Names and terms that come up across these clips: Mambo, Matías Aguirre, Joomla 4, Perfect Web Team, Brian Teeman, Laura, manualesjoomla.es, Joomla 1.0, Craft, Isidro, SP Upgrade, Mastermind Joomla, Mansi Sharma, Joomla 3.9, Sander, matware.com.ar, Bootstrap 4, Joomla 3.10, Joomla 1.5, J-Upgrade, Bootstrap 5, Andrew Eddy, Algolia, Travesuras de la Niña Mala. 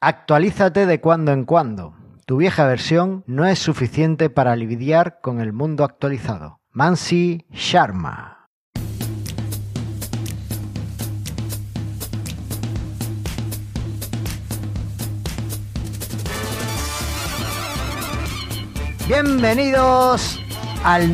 Actualízate de cuando en cuando. Tu vieja versión no es suficiente para lidiar con el mundo actualizado. Mansi Sharma. Bienvenidos al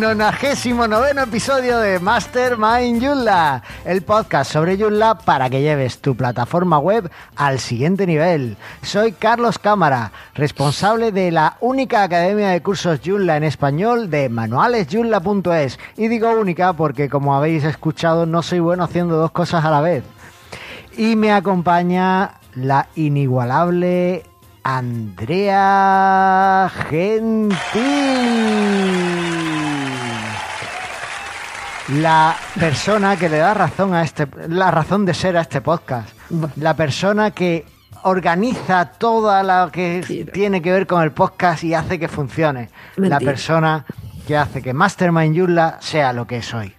99º episodio de Mastermind Joomla, el podcast sobre Joomla para que lleves tu plataforma web al siguiente nivel. Soy Carlos Cámara, responsable de la única academia de cursos Joomla en español de manualesjoomla.es. Y digo única porque, como habéis escuchado, no soy bueno haciendo dos cosas a la vez. Y me acompaña la inigualable Andrea Gentil, la persona que le da razón a la razón de ser a este podcast, la persona que organiza toda la que tiene que ver con el podcast y hace que funcione, la persona que hace que Mastermind Joomla sea lo que es hoy.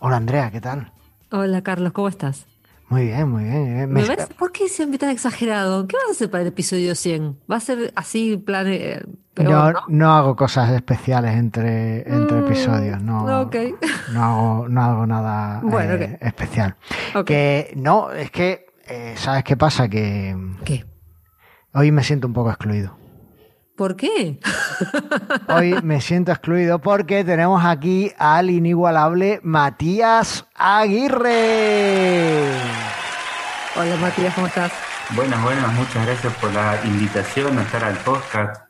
Hola Andrea, ¿qué tal? Hola Carlos, ¿cómo estás? Muy bien, muy bien. ¿Me ves? ¿Por qué siempre tan exagerado? ¿Qué vas a hacer para el episodio 100? ¿Va a ser así, plan? Yo no hago cosas especiales entre episodios. No, okay. no hago nada especial. Okay. ¿Sabes qué pasa? Que ¿qué? Hoy me siento un poco excluido. ¿Por qué? Hoy me siento excluido porque tenemos aquí al inigualable Matías Aguirre. Hola Matías, ¿cómo estás? Buenas, muchas gracias por la invitación a estar al podcast.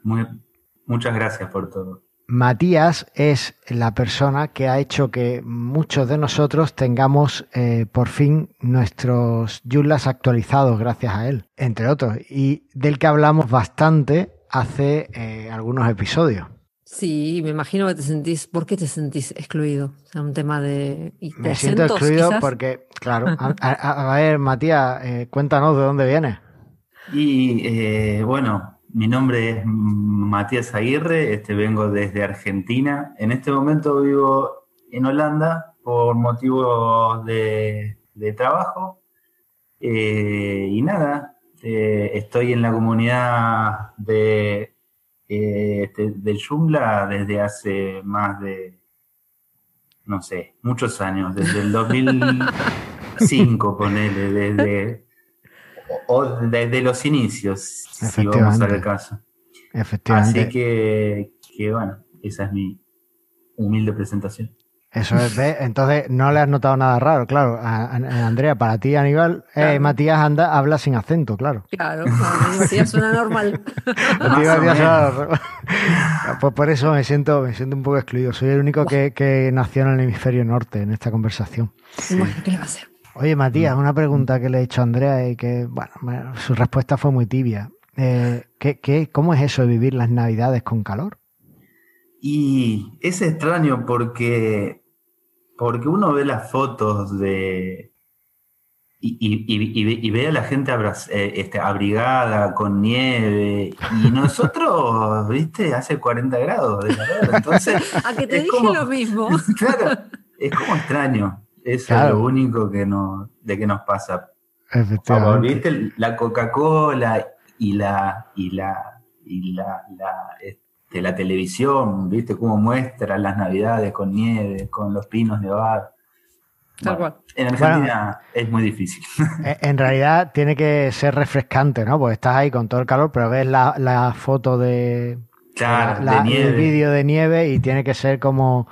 Muchas gracias por todo. Matías es la persona que ha hecho que muchos de nosotros tengamos por fin nuestros Joomlas actualizados gracias a él, entre otros, y del que hablamos bastante hace algunos episodios. Sí, me imagino que te sentís... ¿Por qué te sentís excluido? O sea, un tema de... Me siento excluido quizás, porque, claro... A ver, Matías, cuéntanos de dónde vienes. Y, mi nombre es Matías Aguirre, vengo desde Argentina. En este momento vivo en Holanda por motivos de trabajo. Estoy en la comunidad de Joomla desde hace más de, muchos años, desde el 2005, ponele, desde los inicios, si vamos al caso. Efectivamente. Así que esa es mi humilde presentación. Eso es, ¿ves? Entonces no le has notado nada raro, claro. A Andrea, para ti, Aníbal, claro. Matías habla sin acento, claro. Claro, Matías suena normal. Matías suena normal. Pues por eso me siento un poco excluido. Soy el único que nació en el hemisferio norte en esta conversación. Sí. ¿Qué le va a hacer? Oye, Matías, una pregunta que le he hecho a Andrea y que, su respuesta fue muy tibia. ¿Cómo es eso de vivir las Navidades con calor? Y es extraño porque uno ve las fotos y ve a la gente abrigada con nieve y nosotros, hace 40 grados de calor. Entonces, a que te dije como, lo mismo. Claro, es como extraño. Eso claro. Es lo único que nos pasa. Efectivamente. Por favor, la Coca-Cola y la televisión, cómo muestran las Navidades con nieve, con los pinos nevados. En Argentina es muy difícil. En realidad tiene que ser refrescante, ¿no? Porque estás ahí con todo el calor, pero ves la foto de el vídeo de nieve y tiene que ser como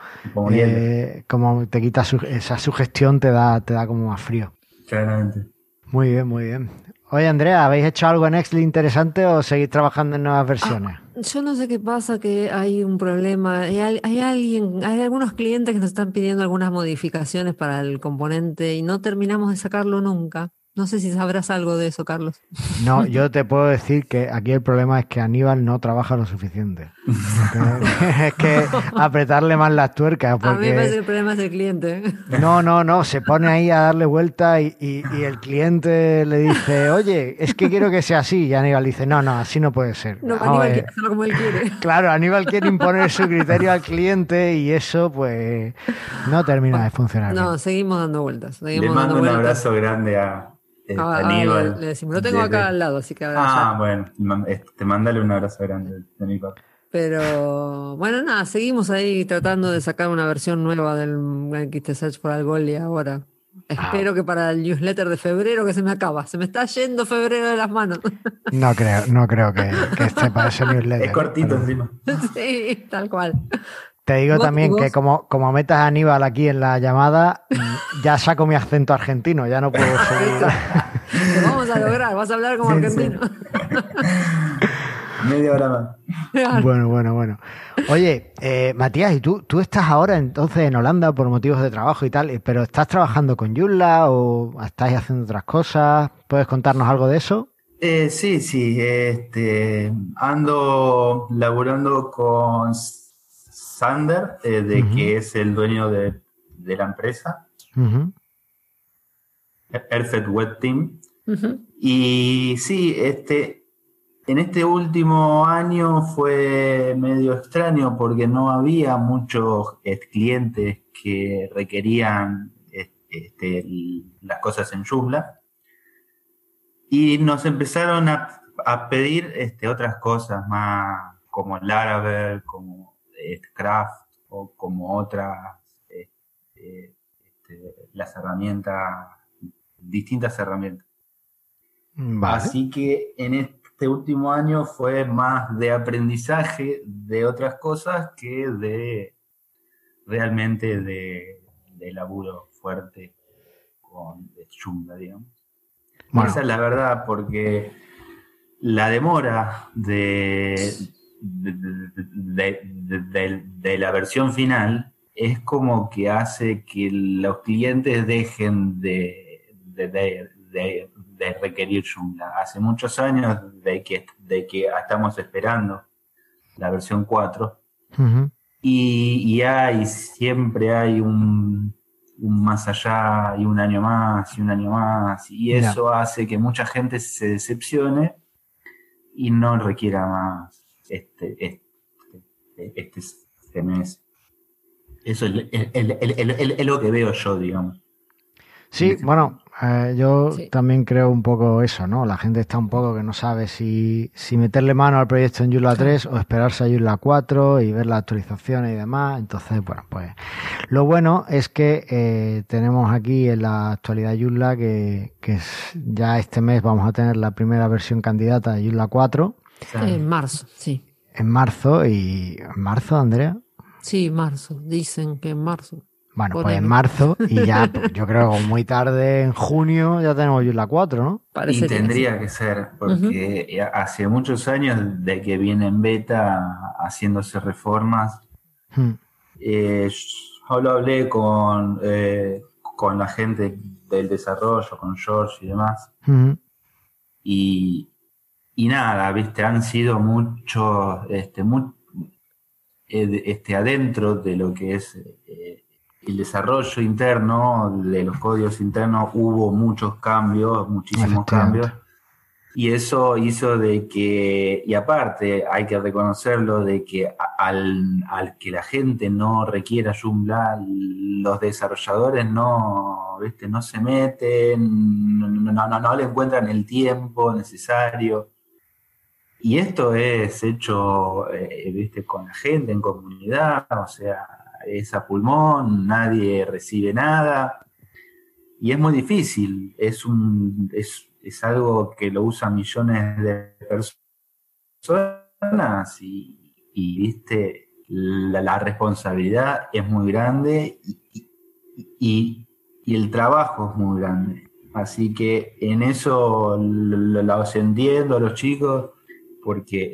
te quita esa sugestión, te da como más frío. Claramente. Muy bien, muy bien. Oye, Andrea, ¿habéis hecho algo en Exli interesante o seguís trabajando en nuevas versiones? Yo no sé qué pasa, que hay un problema. Hay algunos clientes que nos están pidiendo algunas modificaciones para el componente y no terminamos de sacarlo nunca. No sé si sabrás algo de eso, Carlos. No, yo te puedo decir que aquí el problema es que Aníbal no trabaja lo suficiente. Es que apretarle más las tuercas. Porque... A mí me parece que el problema es el cliente. No, se pone ahí a darle vuelta y el cliente le dice, oye, es que quiero que sea así. Y Aníbal dice, no, así no puede ser. No, Aníbal quiere hacerlo como él quiere. Claro, Aníbal quiere imponer su criterio al cliente y eso, pues, no termina de funcionar. No, seguimos dando vueltas. Le mando un abrazo grande a Aníbal. Le decimos, lo tengo acá al lado, así que... bueno, te mándale un abrazo grande de mi parte. Pero bueno, nada, seguimos ahí tratando de sacar una versión nueva del Ranking Search for Algolia ahora. Espero que para el newsletter de febrero, que se me acaba. Se me está yendo febrero de las manos. No creo que esté para ese newsletter. Es cortito encima. Sí, tal cual. Te digo también que como metas a Aníbal aquí en la llamada, ya saco mi acento argentino, ya no puedo seguir. Lo vamos a lograr, vas a hablar como argentino. Sí. Media hora más. Bueno. Oye, Matías, ¿y tú estás ahora entonces en Holanda por motivos de trabajo y tal? ¿Pero estás trabajando con Joomla o estáis haciendo otras cosas? ¿Puedes contarnos algo de eso? Sí. Ando laburando con Sander, que es el dueño de la empresa. Uh-huh. Perfect Web Team. Uh-huh. Y sí, en este último año fue medio extraño porque no había muchos clientes que requerían las cosas en Joomla y nos empezaron a pedir otras cosas más como Laravel, como Craft o como otras las herramientas, distintas herramientas. Vale. Así que en este último año fue más de aprendizaje de otras cosas que de laburo fuerte con Joomla, digamos. Bueno. Esa es la verdad, porque la demora de la versión final es como que hace que los clientes dejen de requerir Joomla. Hace muchos años de que estamos esperando la versión 4. Uh-huh. y siempre hay un más allá y un año más y eso hace que mucha gente se decepcione y no requiera más este mes. Eso es lo que veo yo, digamos. Sí, bueno, yo también creo un poco eso, ¿no? La gente está un poco que no sabe si meterle mano al proyecto en Joomla 3 o esperarse a Joomla 4 y ver las actualizaciones y demás. Entonces, bueno, pues lo bueno es que tenemos aquí en la actualidad Joomla que ya este mes vamos a tener la primera versión candidata de Joomla 4. En marzo, sí. ¿En marzo, Andrea? Sí, marzo. Dicen que en marzo. Bueno, pues en marzo y ya, pues, yo creo que muy tarde, en junio, ya tenemos Joomla 4, ¿no? Parece y tendría que ser, porque hace muchos años de que viene en beta haciéndose reformas. Yo lo hablé con la gente del desarrollo, con George y demás. Uh-huh. Y nada, viste, han sido muchos adentro de lo que es... el desarrollo interno, de los códigos internos, hubo muchos cambios, muchísimos cambios. Y eso hizo de que, y aparte hay que reconocerlo, de que al que la gente no requiera Joomla, los desarrolladores no se meten, no le encuentran el tiempo necesario. Y esto es hecho con la gente, en comunidad, o sea... es a pulmón, nadie recibe nada y es muy difícil, es algo que lo usan millones de personas y viste, la responsabilidad es muy grande y el trabajo es muy grande, así que en eso los entiendo a los chicos porque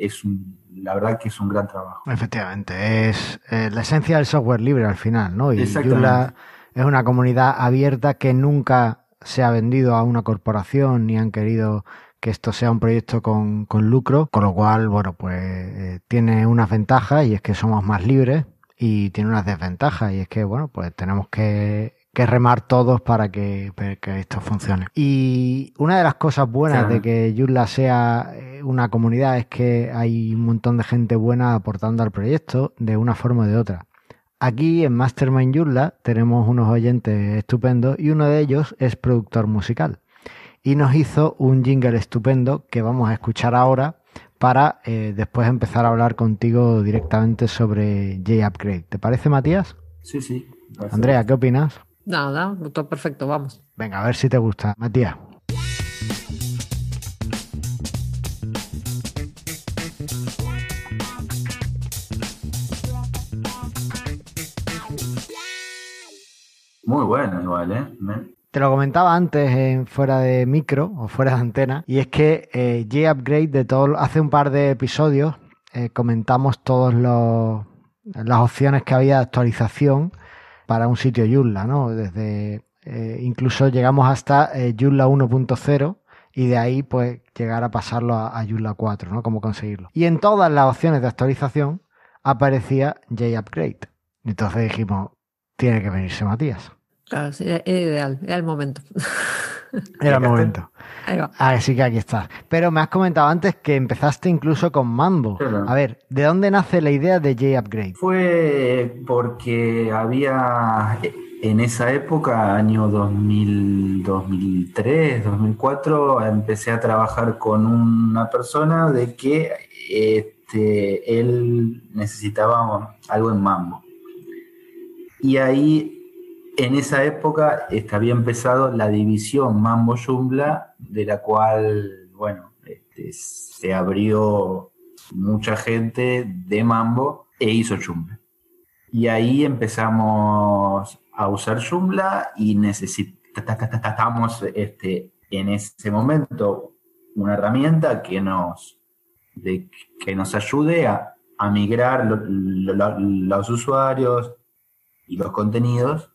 la verdad que es un gran trabajo. Efectivamente, es la esencia del software libre al final, ¿no? Y Joomla es una comunidad abierta que nunca se ha vendido a una corporación ni han querido que esto sea un proyecto con lucro, con lo cual, bueno, pues tiene unas ventajas y es que somos más libres y tiene unas desventajas y es que, bueno, pues tenemos que remar todos para que esto funcione. Y una de las cosas buenas de que Joomla sea una comunidad es que hay un montón de gente buena aportando al proyecto de una forma o de otra. Aquí en Mastermind Joomla tenemos unos oyentes estupendos y uno de ellos es productor musical. y nos hizo un jingle estupendo que vamos a escuchar ahora para después empezar a hablar contigo directamente sobre J-Upgrade. ¿Te parece, Matías? Sí, sí. Perfecto. Andrea, ¿qué opinas? Nada, todo perfecto, vamos. Venga, a ver si te gusta, Matías. Muy bueno igual, ¿eh? Te lo comentaba antes fuera de micro o fuera de antena, y es que J-Upgrade, hace un par de episodios comentamos todas las opciones que había de actualización para un sitio Joomla, ¿no? Desde, incluso llegamos hasta Joomla 1.0 y de ahí pues llegar a pasarlo a Joomla 4, ¿no? Cómo conseguirlo. Y en todas las opciones de actualización aparecía J-Upgrade. Entonces dijimos, tiene que venirse Matías. Claro, sí, era ideal, era el momento. Era el momento. Ahí va. Así que aquí estás. Pero me has comentado antes que empezaste incluso con Mambo. Claro. A ver, ¿de dónde nace la idea de J-Upgrade? Fue porque había, en esa época, año 2000, 2003, 2004, empecé a trabajar con una persona de que él necesitaba algo en Mambo. Y ahí, en esa época había empezado la división Mambo Joomla, de la cual, bueno, se abrió mucha gente de Mambo e hizo Joomla. Y ahí empezamos a usar Joomla y necesitamos en ese momento una herramienta que nos ayude a migrar los usuarios y los contenidos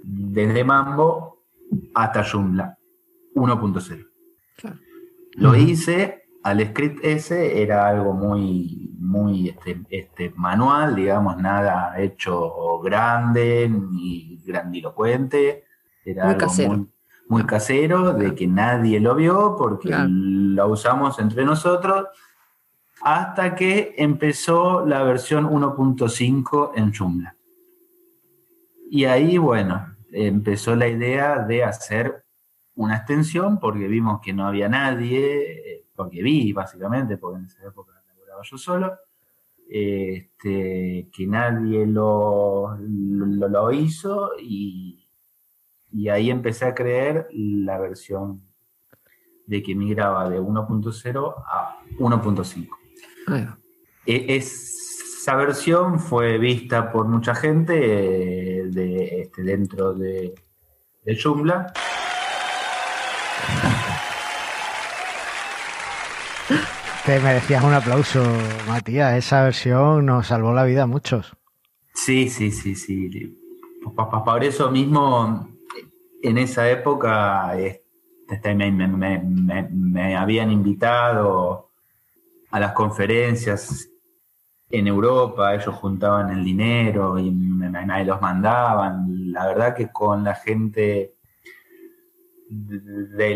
desde Mambo hasta Joomla 1.0. Claro. Lo hice, al script ese era algo muy manual, digamos, nada hecho grande ni grandilocuente, era muy algo casero. Muy casero, de que nadie lo vio porque claro, lo usamos entre nosotros hasta que empezó la versión 1.5 en Joomla. Y ahí, bueno, empezó la idea de hacer una extensión porque vimos que no había nadie, básicamente, porque en esa época laburaba yo solo, que nadie lo hizo y ahí empecé a creer la versión de que migraba de 1.0 a 1.5. Bueno. Esa versión fue vista por mucha gente dentro de Joomla. Te merecías un aplauso, Matías. Esa versión nos salvó la vida a muchos. Sí. Por eso mismo, en esa época me habían invitado a las conferencias en Europa, ellos juntaban el dinero y me los mandaban. La verdad que con la gente de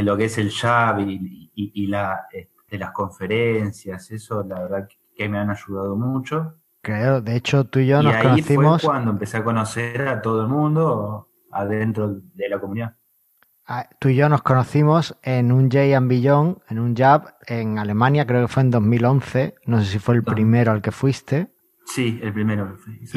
lo que es el Jab y las conferencias, eso la verdad que me han ayudado mucho. Creo, de hecho tú y yo nos conocimos. Fue cuando empecé a conocer a todo el mundo adentro de la comunidad. Tú y yo nos conocimos en un J & Beyond, en un Jab, en Alemania, creo que fue en 2011. No sé si fue el primero al que fuiste. Sí, el primero. Sí.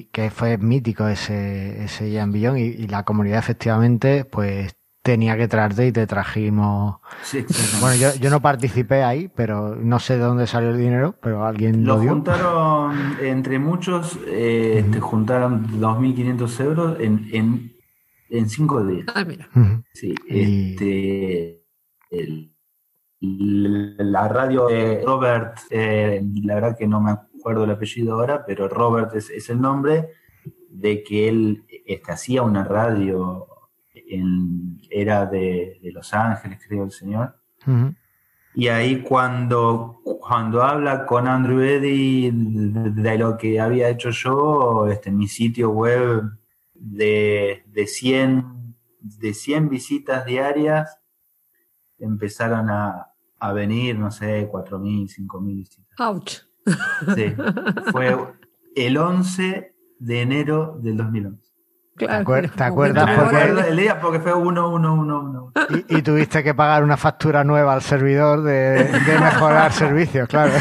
Y que fue mítico ese J & Beyond y la comunidad efectivamente pues tenía que traerte y te trajimos. Sí, bueno, yo no participé ahí, pero no sé de dónde salió el dinero, pero alguien lo dio. Juntaron, entre muchos, juntaron 2.500 euros en 5 días. Ah, mira. Sí, la radio de Robert, la verdad que no me acuerdo el apellido ahora, pero Robert es el nombre, de que él hacía una radio, era de Los Ángeles, creo, el señor. Y ahí cuando habla con Andrew Eddy de lo que había hecho yo, mi sitio web de 100 visitas diarias empezaron a venir, no sé, 4.000, 5.000 visitas. ¡Auch! Sí, fue el 11 de enero del 2011. Claro, ¿Te acuerdas? Porque fue uno. Y tuviste que pagar una factura nueva al servidor de mejorar servicios, claro.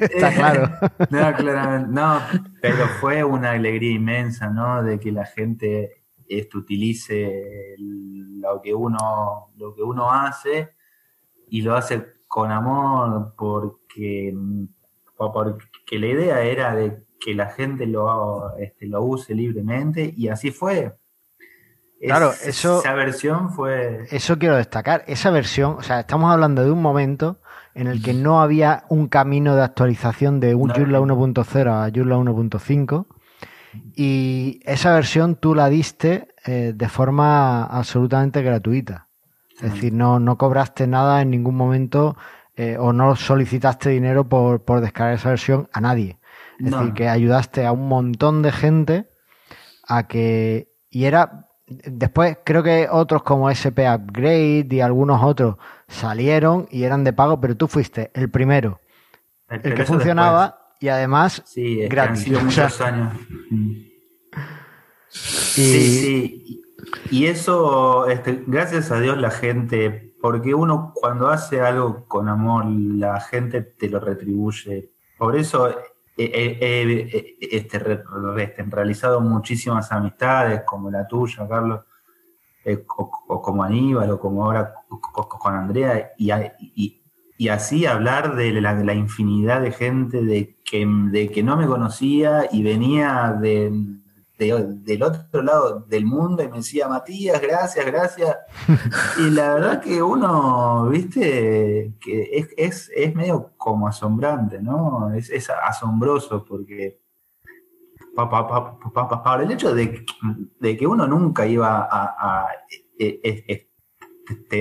Está claro. No, claramente. No, pero fue una alegría inmensa, ¿no? De que la gente utilice lo que uno hace y lo hace con amor, porque la idea era de que la gente lo use libremente, y así fue. Claro, esa versión fue... Eso quiero destacar, esa versión, o sea, estamos hablando de un momento en el que no había un camino de actualización de Joomla 1.0 a Joomla 1.5, y esa versión tú la diste de forma absolutamente gratuita. Es decir, no cobraste nada en ningún momento o no solicitaste dinero por descargar esa versión a nadie. Es decir, que ayudaste a un montón de gente a que... Y era... Después creo que otros como SP Upgrade y algunos otros salieron y eran de pago, pero tú fuiste el primero. El que funcionaba después. Y además sí, es gratis. Que han sido muchos años. Sí. Y eso, gracias a Dios la gente... Porque uno cuando hace algo con amor, la gente te lo retribuye. Por eso... han realizado muchísimas amistades como la tuya, Carlos, o como Aníbal, o como ahora con Andrea, y así hablar de la infinidad de gente de que no me conocía y venía del otro lado del mundo y me decía: Matías, gracias. Y la verdad que uno, viste, que es medio como asombrante, ¿no? Es asombroso porque para el hecho de que uno nunca iba a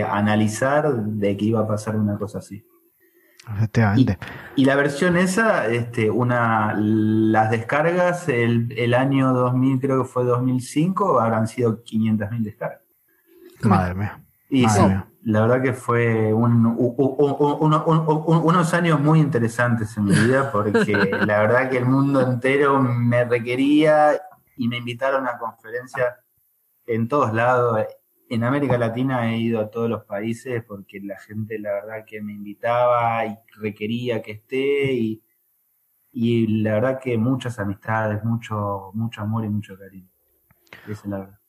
analizar de que iba a pasar una cosa así. Y la versión esa, las descargas, el año 2000, creo que fue 2005, habrán sido 500.000 descargas. Madre mía. Madre mía. La verdad que fue unos años muy interesantes en mi vida, porque la verdad que el mundo entero me requería y me invitaron a conferencias en todos lados. En América Latina he ido a todos los países porque la gente, la verdad, que me invitaba y requería que esté, y la verdad que muchas amistades, mucho amor y mucho cariño. Esa es la verdad.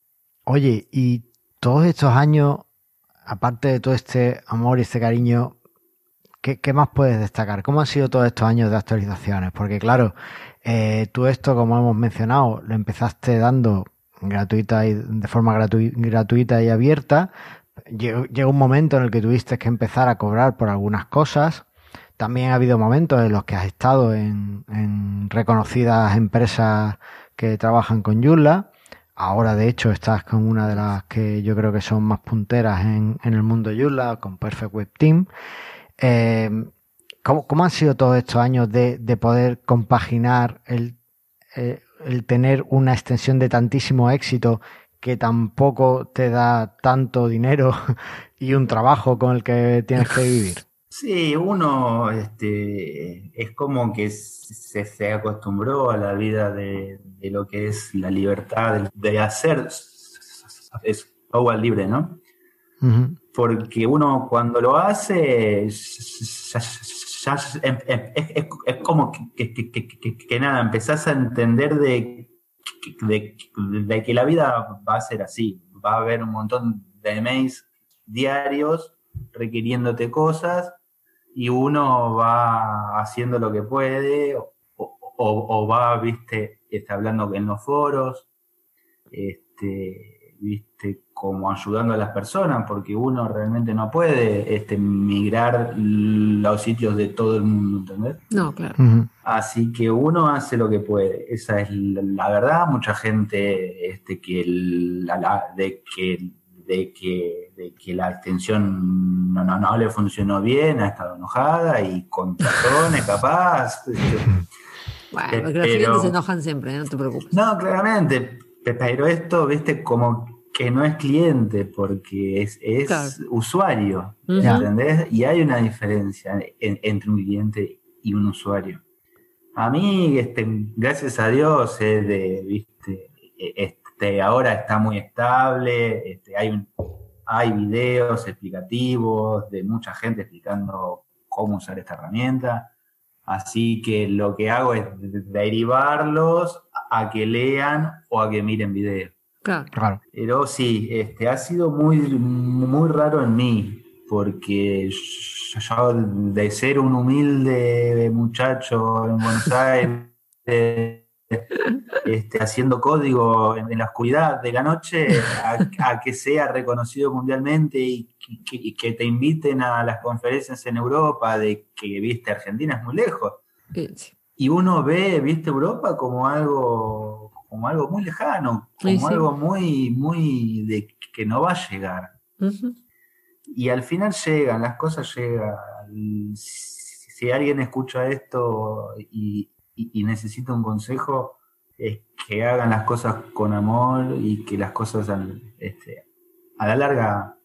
Oye, y todos estos años, aparte de todo este amor y este cariño, ¿qué más puedes destacar? ¿Cómo han sido todos estos años de actualizaciones? Porque claro, tú esto, como hemos mencionado, lo empezaste dando... de forma gratuita y abierta. Llegó un momento en el que tuviste que empezar a cobrar por algunas cosas. También ha habido momentos en los que has estado en reconocidas empresas que trabajan con Joomla. Ahora, de hecho, estás con una de las que yo creo que son más punteras en el mundo Joomla, con Perfect Web Team. ¿Cómo han sido todos estos años de poder compaginar el tener una extensión de tantísimo éxito, que tampoco te da tanto dinero, y un trabajo con el que tienes que vivir? Sí, uno es como que se acostumbró a la vida de lo que es la libertad de hacer software libre, ¿no? Uh-huh. Porque uno cuando lo hace es como que nada, empezás a entender de que la vida va a ser así. Va a haber un montón de emails diarios requiriéndote cosas, y uno va haciendo lo que puede o va, hablando en los foros, como ayudando a las personas, porque uno realmente no puede migrar los sitios de todo el mundo, ¿entendés? No, claro. Uh-huh. Así que uno hace lo que puede. Esa es la verdad. Mucha gente que la extensión no le funcionó bien, ha estado enojada y con razones, capaz. Bueno, porque los clientes se enojan siempre, no te preocupes. No, claramente. Pero esto, como que no es cliente, porque es claro, usuario, uh-huh, ¿entendés? Y hay una diferencia entre un cliente y un usuario. A mí, gracias a Dios, ahora está muy estable, hay videos explicativos de mucha gente explicando cómo usar esta herramienta. Así que lo que hago es derivarlos a que lean o a que miren videos. Claro. Pero sí, ha sido muy raro en mí, porque yo, de ser un humilde muchacho en Buenos Aires, haciendo código en la oscuridad de la noche, a que sea reconocido mundialmente y que te inviten a las conferencias en Europa, de que, Argentina es muy lejos. Sí. Y uno ve, Europa como algo, muy lejano, como algo muy de que no va a llegar. Uh-huh. Y al final llegan, las cosas llegan. Si alguien escucha esto y necesito un consejo, es que hagan las cosas con amor y que las cosas a la larga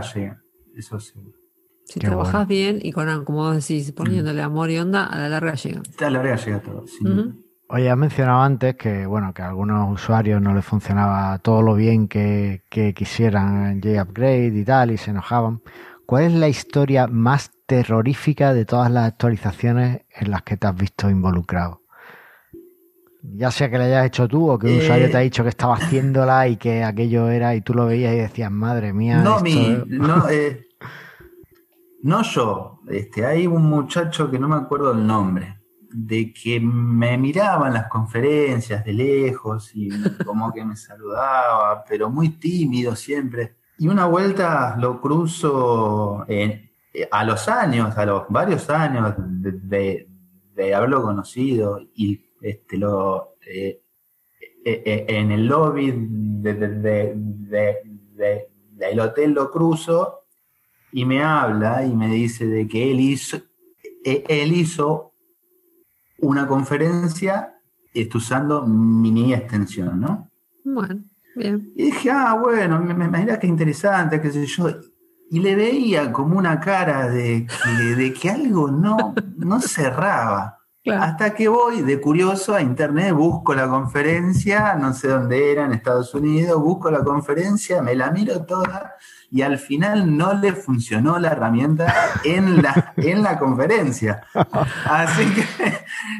llegan, eso seguro. Si trabajas bien y como vos decís, poniéndole amor y onda, a la larga llega. A la larga llega todo, sí. Uh-huh. Oye, has mencionado antes que, bueno, que a algunos usuarios no les funcionaba todo lo bien que quisieran J-Upgrade y tal, y se enojaban. ¿Cuál es la historia más terrorífica de todas las actualizaciones en las que te has visto involucrado? Ya sea que la hayas hecho tú o que un usuario te ha dicho que estaba haciéndola y que aquello era, y tú lo veías y decías, madre mía. No, no yo. Hay un muchacho que no me acuerdo el nombre, de que me miraba en las conferencias de lejos y como que me saludaba, pero muy tímido siempre. Y una vuelta lo cruzo a los varios años de haberlo conocido, y en el lobby del hotel lo cruzo y me habla y me dice de que él hizo una conferencia usando mini extensión, ¿no? Bueno, bien. Y dije, mira qué interesante, qué sé yo. Y le veía como una cara de que algo no cerraba. Claro. Hasta que voy de curioso a internet, busco la conferencia, no sé dónde era, en Estados Unidos, busco la conferencia, me la miro toda y al final no le funcionó la herramienta en la conferencia.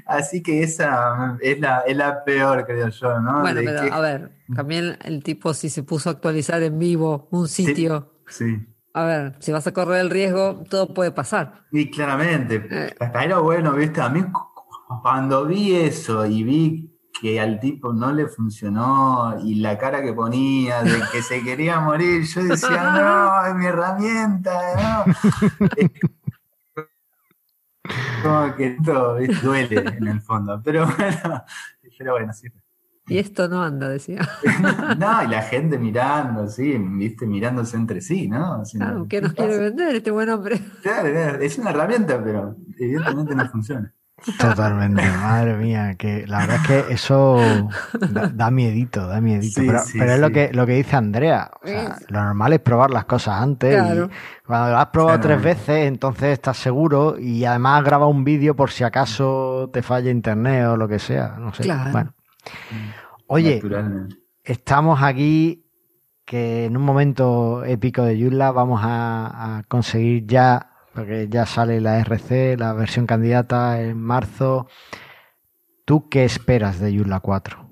Así que esa es la peor, creo yo, ¿no? Bueno, a ver, también el tipo si se puso a actualizar en vivo un sitio. Sí. A ver, si vas a correr el riesgo, todo puede pasar. Y claramente, era bueno, a mí cuando vi eso y vi que al tipo no le funcionó y la cara que ponía de que se quería morir, yo decía, no, es mi herramienta, no. Como que todo duele en el fondo, pero bueno, sí. Y esto no anda, decía. No, y la gente mirando, sí, mirándose entre sí, ¿no? Si claro, no, ¿qué nos quiere vender este buen hombre? Claro, es una herramienta, pero evidentemente no funciona. Totalmente, madre mía, que la verdad es que eso da miedito. Sí, pero es lo que dice Andrea, o sea, lo normal es probar las cosas antes, claro. Y cuando lo has probado 3 veces, entonces estás seguro, y además graba un vídeo por si acaso te falla internet o lo que sea, no sé, claro. Bueno. Oye, estamos aquí que en un momento épico de Joomla vamos a conseguir ya, porque ya sale la RC, la versión candidata en marzo. ¿Tú qué esperas de Joomla 4?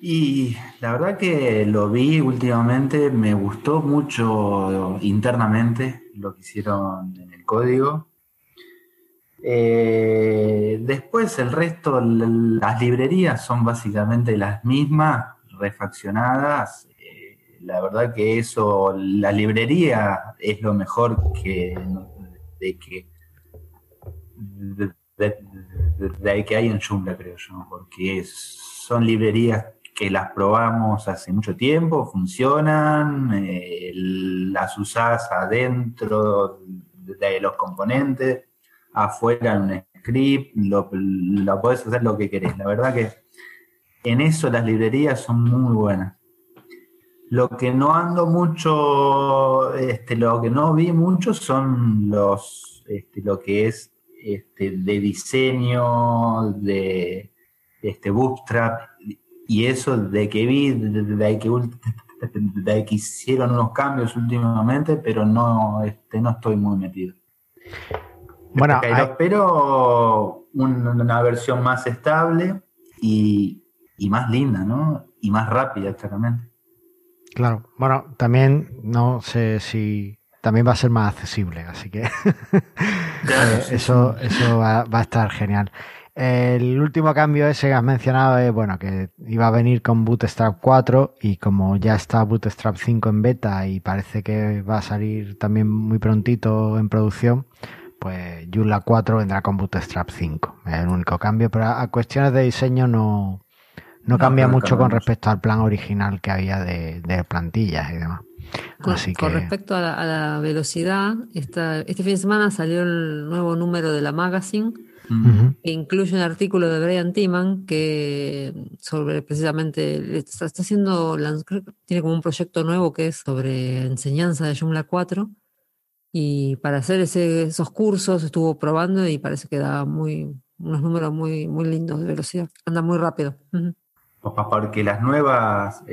Y la verdad que lo vi últimamente, me gustó mucho internamente lo que hicieron en el código. Después el resto, las librerías son básicamente las mismas, refaccionadas. La verdad que eso, la librería es lo mejor que hay en Joomla, creo yo, porque son librerías que las probamos hace mucho tiempo, funcionan, las usás adentro de los componentes, afuera en un script, lo podés hacer lo que querés. La verdad que en eso las librerías son muy buenas. Lo que no ando mucho, lo que no vi mucho son lo que es de diseño, Bootstrap, y eso de que vi, de que hicieron unos cambios últimamente, pero no, no estoy muy metido. Bueno, pero una versión más estable y más linda, ¿no? Y más rápida, claramente. Claro, bueno, también no sé si también va a ser más accesible, así que eso va a estar genial. El último cambio ese que has mencionado es, bueno, que iba a venir con Bootstrap 4 y como ya está Bootstrap 5 en beta y parece que va a salir también muy prontito en producción, pues Joomla 4 vendrá con Bootstrap 5. Es el único cambio, pero a cuestiones de diseño no cambia mucho con respecto al plan original que había de plantillas y demás. Con respecto a la velocidad, este fin de semana salió el nuevo número de la magazine, que incluye un artículo de Brian Teeman que sobre precisamente está haciendo, tiene como un proyecto nuevo que es sobre enseñanza de Joomla 4, y para hacer esos cursos estuvo probando y parece que da unos números muy, muy lindos de velocidad, anda muy rápido. Porque las nuevas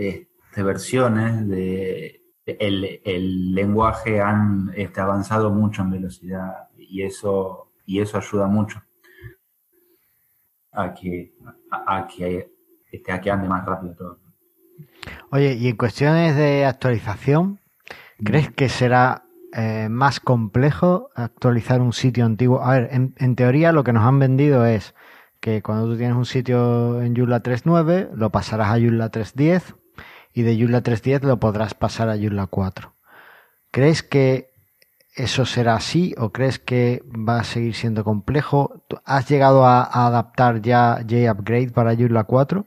versiones de el lenguaje han avanzado mucho en velocidad y eso ayuda mucho a que ande más rápido todo. Oye, y en cuestiones de actualización, ¿crees que será más complejo actualizar un sitio antiguo? A ver, en teoría lo que nos han vendido es que cuando tú tienes un sitio en Joomla 3.9 lo pasarás a Joomla 3.10 y de Joomla 3.10 lo podrás pasar a Joomla 4. ¿Crees que eso será así o crees que va a seguir siendo complejo? ¿Has llegado a adaptar ya J-Upgrade para Joomla 4?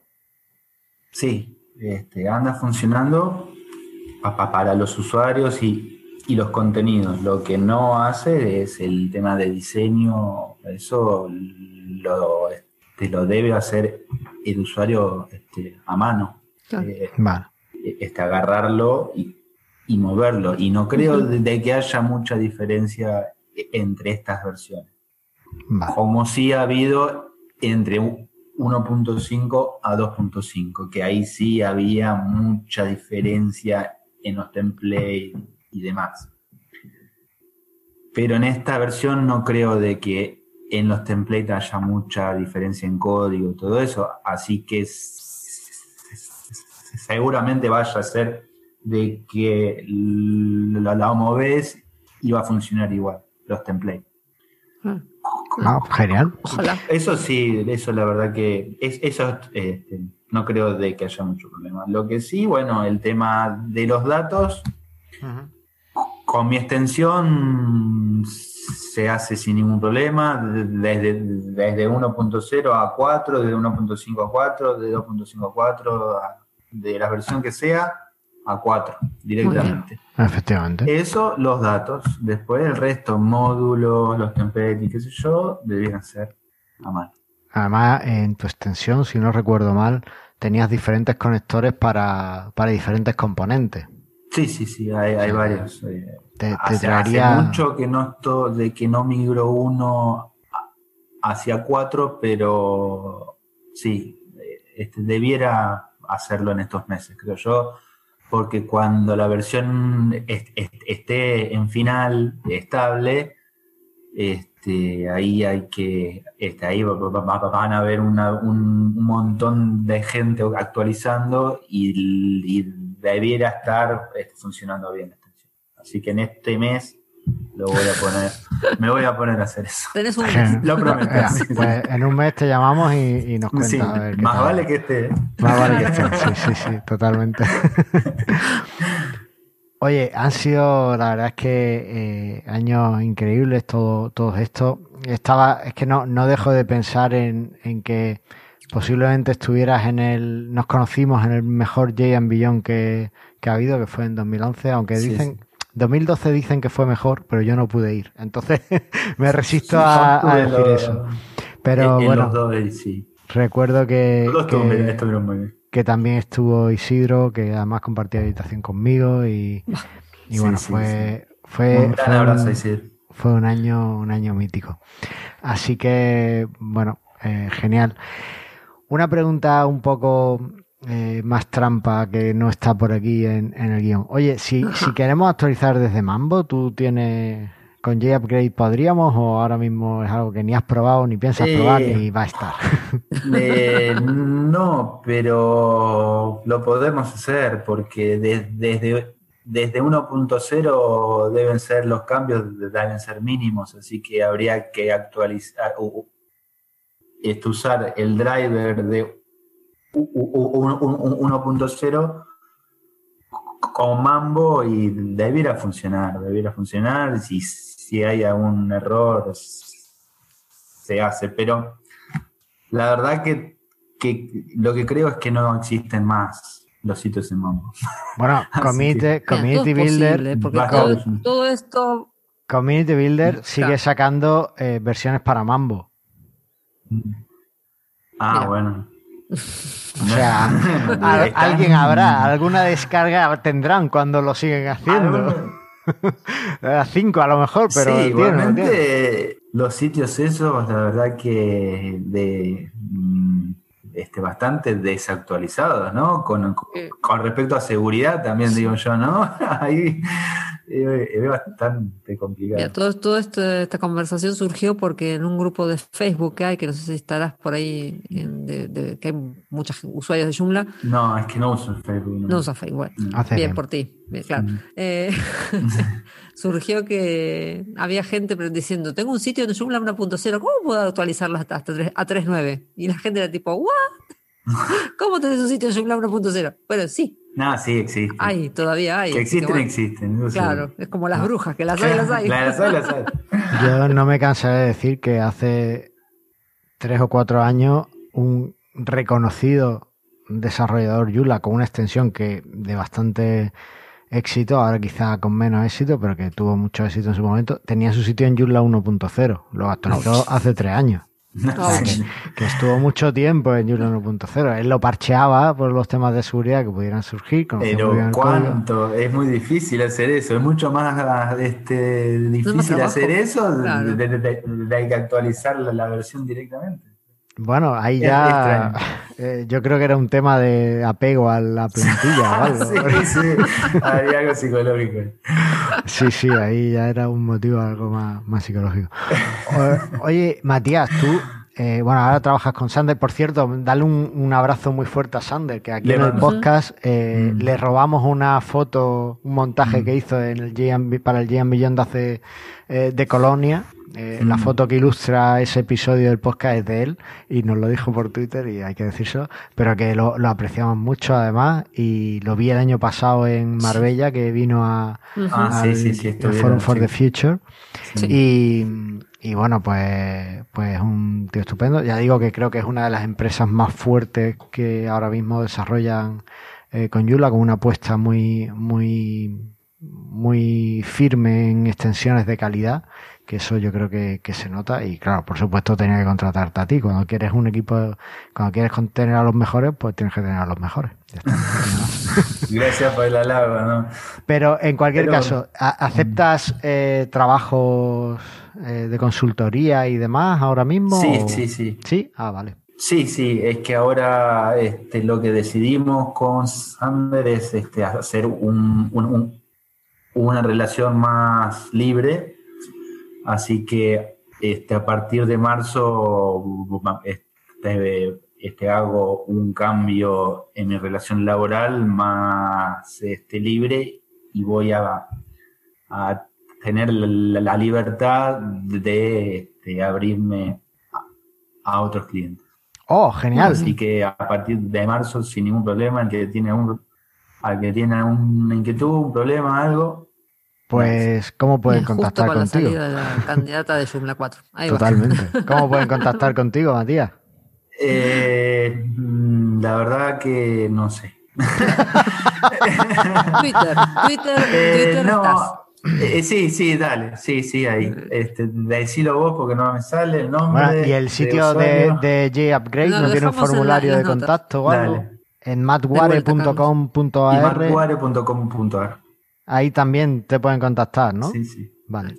Sí, anda funcionando para los usuarios y los contenidos. Lo que no hace es el tema de diseño. Eso lo debe hacer el usuario a mano. Claro. Agarrarlo y moverlo. Y no creo de que haya mucha diferencia entre estas versiones. Vale. Como sí ha habido entre 1.5 a 2.5, que ahí sí había mucha diferencia en los templates y demás. Pero en esta versión no creo de que en los templates haya mucha diferencia en código y todo eso, así que seguramente vaya a ser de que la moves y va a funcionar igual los templates. No, genial. Ojalá. Eso sí, eso la verdad que no creo de que haya mucho problema. Lo que sí, bueno, el tema de los datos, con mi extensión se hace sin ningún problema, desde 1.0 a 4, de 1.5 a 4, de 2.5 a 4, de la versión que sea, a 4 directamente. Efectivamente. Eso, los datos. Después el resto, módulos, los templates y qué sé yo, debían ser a mano. Además, en tu extensión, si no recuerdo mal, tenías diferentes conectores para diferentes componentes. Sí, hay varios. Hace mucho que no migro uno hacia 4, pero sí, debiera hacerlo en estos meses, creo yo, porque cuando la versión esté en final estable, ahí hay que, ahí van a haber un montón de gente actualizando y debiera estar funcionando bien la extensión. Así que en este mes me voy a poner a hacer eso. Tenés un mes. Lo prometo. Pues en un mes te llamamos y nos cuentas. Sí, a ver qué más vale que esté. Más vale que esté, sí, totalmente. Oye, han sido, la verdad es que años increíbles todo esto. Es que no dejo de pensar en que posiblemente estuvieras nos conocimos en el mejor J & Beyond que ha habido, que fue en 2011, aunque 2012 dicen que fue mejor, pero yo no pude ir. Entonces me resisto a decir eso. Pero bueno, los dos, recuerdo que también estuvo Isidro, que además compartía habitación conmigo y bueno, fue un gran abrazo, Isidro. Fue un año mítico. Así que bueno, genial. Una pregunta un poco más trampa que no está por aquí en el guión. Oye, si queremos actualizar desde Mambo, ¿tú tienes con J-Upgrade podríamos o ahora mismo es algo que ni has probado, ni piensas probar, ni va a estar? No, pero lo podemos hacer porque desde 1.0 los cambios deben ser mínimos, así que habría que actualizar usar el driver de 1.0 con Mambo y debiera funcionar. Si hay algún error se hace, pero la verdad que lo que creo es que no existen más los sitios en Mambo. Bueno, Community Builder, porque todo esto Community Builder sigue sacando versiones para Mambo. Mira. Bueno. O sea, alguien habrá, alguna descarga tendrán cuando lo siguen haciendo. A 5 a lo mejor, pero sí, igualmente los sitios esos, la verdad que bastante desactualizados, ¿no? Con respecto a seguridad también, digo yo, ¿no? Ahí es bastante complicado. Mira, todo esta conversación surgió porque en un grupo de Facebook que hay, que no sé si estarás por ahí, que hay muchos usuarios de Joomla. No, es que no uso Facebook. No uso Facebook, bueno. Bien por ti, bien, claro. Surgió que había gente diciendo, tengo un sitio en Joomla 1.0, ¿cómo puedo actualizarlo hasta 3.9? Y la gente era tipo, ¿what? ¿Cómo tenés un sitio en Joomla 1.0? Bueno, sí. No, sí, existe. Hay, todavía hay. Que existen, bueno, existen. Claro, es como las brujas, que las hay, las hay. las hay. Yo no me cansaré de decir que hace 3 o 4 años un reconocido desarrollador Joomla con una extensión que de bastante éxito, ahora quizá con menos éxito, pero que tuvo mucho éxito en su momento, tenía su sitio en Joomla 1.0. Lo actualizó hace 3 años. No. O sea, que estuvo mucho tiempo en Joomla 1.0. Él lo parcheaba por los temas de seguridad que pudieran surgir. Pero cuánto, es muy difícil hacer eso. Es mucho más difícil hacer eso, claro. Hay que actualizar la versión directamente. Bueno, ahí ya yo creo que era un tema de apego a la plantilla o algo. Sí, había algo psicológico. Sí, ahí ya era un motivo algo más psicológico. Oye, Matías, tú, ahora trabajas con Sander. Por cierto, dale un abrazo muy fuerte a Sander, que aquí en el podcast le robamos una foto, un montaje que hizo para el J&B Beyond de Colonia. La foto que ilustra ese episodio del podcast es de él y nos lo dijo por Twitter y hay que decirlo, pero que lo apreciamos mucho además, y lo vi el año pasado en Marbella, que vino a el Forum for the Future, y bueno, pues un tío estupendo. Ya digo que creo que es una de las empresas más fuertes que ahora mismo desarrollan con Joomla, con una apuesta muy firme en extensiones de calidad, que eso yo creo que se nota. Y claro, por supuesto tenía que contratarte a ti. Cuando quieres un equipo, cuando quieres tener a los mejores, pues tienes que tener a los mejores. Ya está. Gracias por el halago, ¿no? Pero en cualquier caso, ¿aceptas trabajos de consultoría y demás ahora mismo? Sí, sí. ¿Sí? Ah, vale. Sí, es que ahora lo que decidimos con Sander es hacer una relación más libre, así que a partir de marzo hago un cambio en mi relación laboral más libre, y voy a tener la libertad de abrirme a otros clientes. Oh, genial. Así que a partir de marzo, sin ningún problema, al que tiene una inquietud, un problema, algo. Pues, ¿cómo pueden contactar contigo? Justo para la salida de la candidata de Joomla 4. Totalmente. ¿Cómo pueden contactar contigo, Matías? La verdad que no sé. Twitter no estás. Sí, dale. Sí, ahí. Decilo vos porque no me sale el nombre. Bueno, y el sitio de J-Upgrade no tiene un formulario de contacto o algo. Dale. En matware.com.ar. Ahí también te pueden contactar, ¿no? Sí. Vale.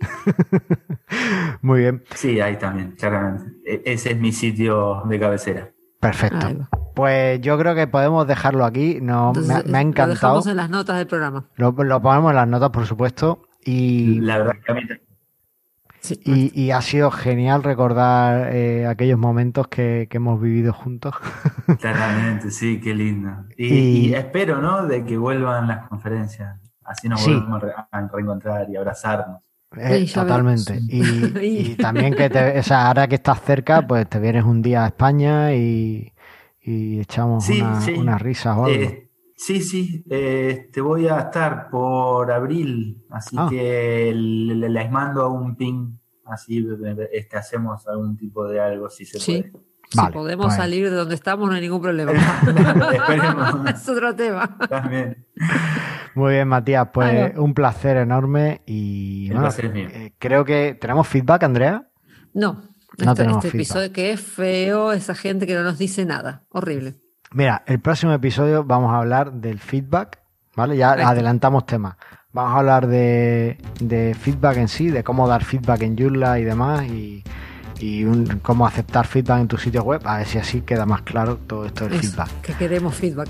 Muy bien. Sí, ahí también, claramente. Ese es mi sitio de cabecera. Perfecto. Ahí va. Pues yo creo que podemos dejarlo aquí. Entonces, me ha encantado. Lo dejamos en las notas del programa. Lo ponemos en las notas, por supuesto. Y la verdad es que a mí sí, y ha sido genial recordar aquellos momentos que hemos vivido juntos. Claramente, sí, qué lindo. Y espero, ¿no?, de que vuelvan las conferencias. Así nos volvemos a reencontrar y abrazarnos. Totalmente. Y también que ahora que estás cerca, pues te vienes un día a España y echamos unas risas o algo. Te voy a estar por abril, así que les mando un ping, así hacemos algún tipo de algo si se puede. Vale, si podemos salir de donde estamos, no hay ningún problema. Es otro tema. También. Muy bien, Matías, pues un placer enorme. Y bueno, placer es mío. Creo que tenemos feedback, Andrea. No tenemos feedback. Episodio que es feo, esa gente que no nos dice nada, horrible. Mira, el próximo episodio vamos a hablar del feedback, ¿vale? Ya adelantamos temas. Vamos a hablar de feedback en sí, de cómo dar feedback en Joomla y demás, y cómo aceptar feedback en tu sitio web, a ver si así queda más claro todo esto del feedback. Que queremos feedback.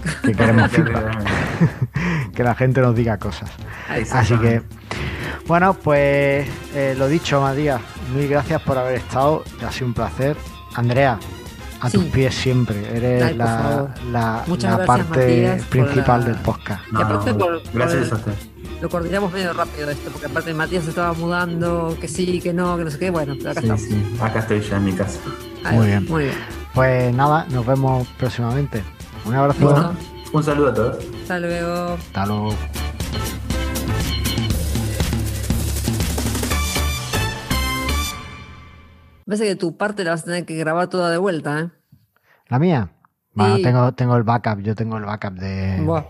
Que la gente nos diga cosas. Así que, bueno, pues lo dicho, Matías, mil gracias por haber estado, ha sido un placer. Andrea, a tus pies siempre, eres la parte principal del podcast. Gracias a usted. Lo coordinamos medio rápido esto, porque aparte Matías se estaba mudando, que sí, que no sé qué. Bueno, pero acá estamos. Sí. Acá estoy ya en mi casa. Muy bien. Pues nada, nos vemos próximamente. Un abrazo. Bueno, un saludo a todos. Hasta luego. Hasta luego. Parece que tu parte la vas a tener que grabar toda de vuelta, ¿eh? ¿La mía? Bueno, tengo el backup, yo tengo el backup de...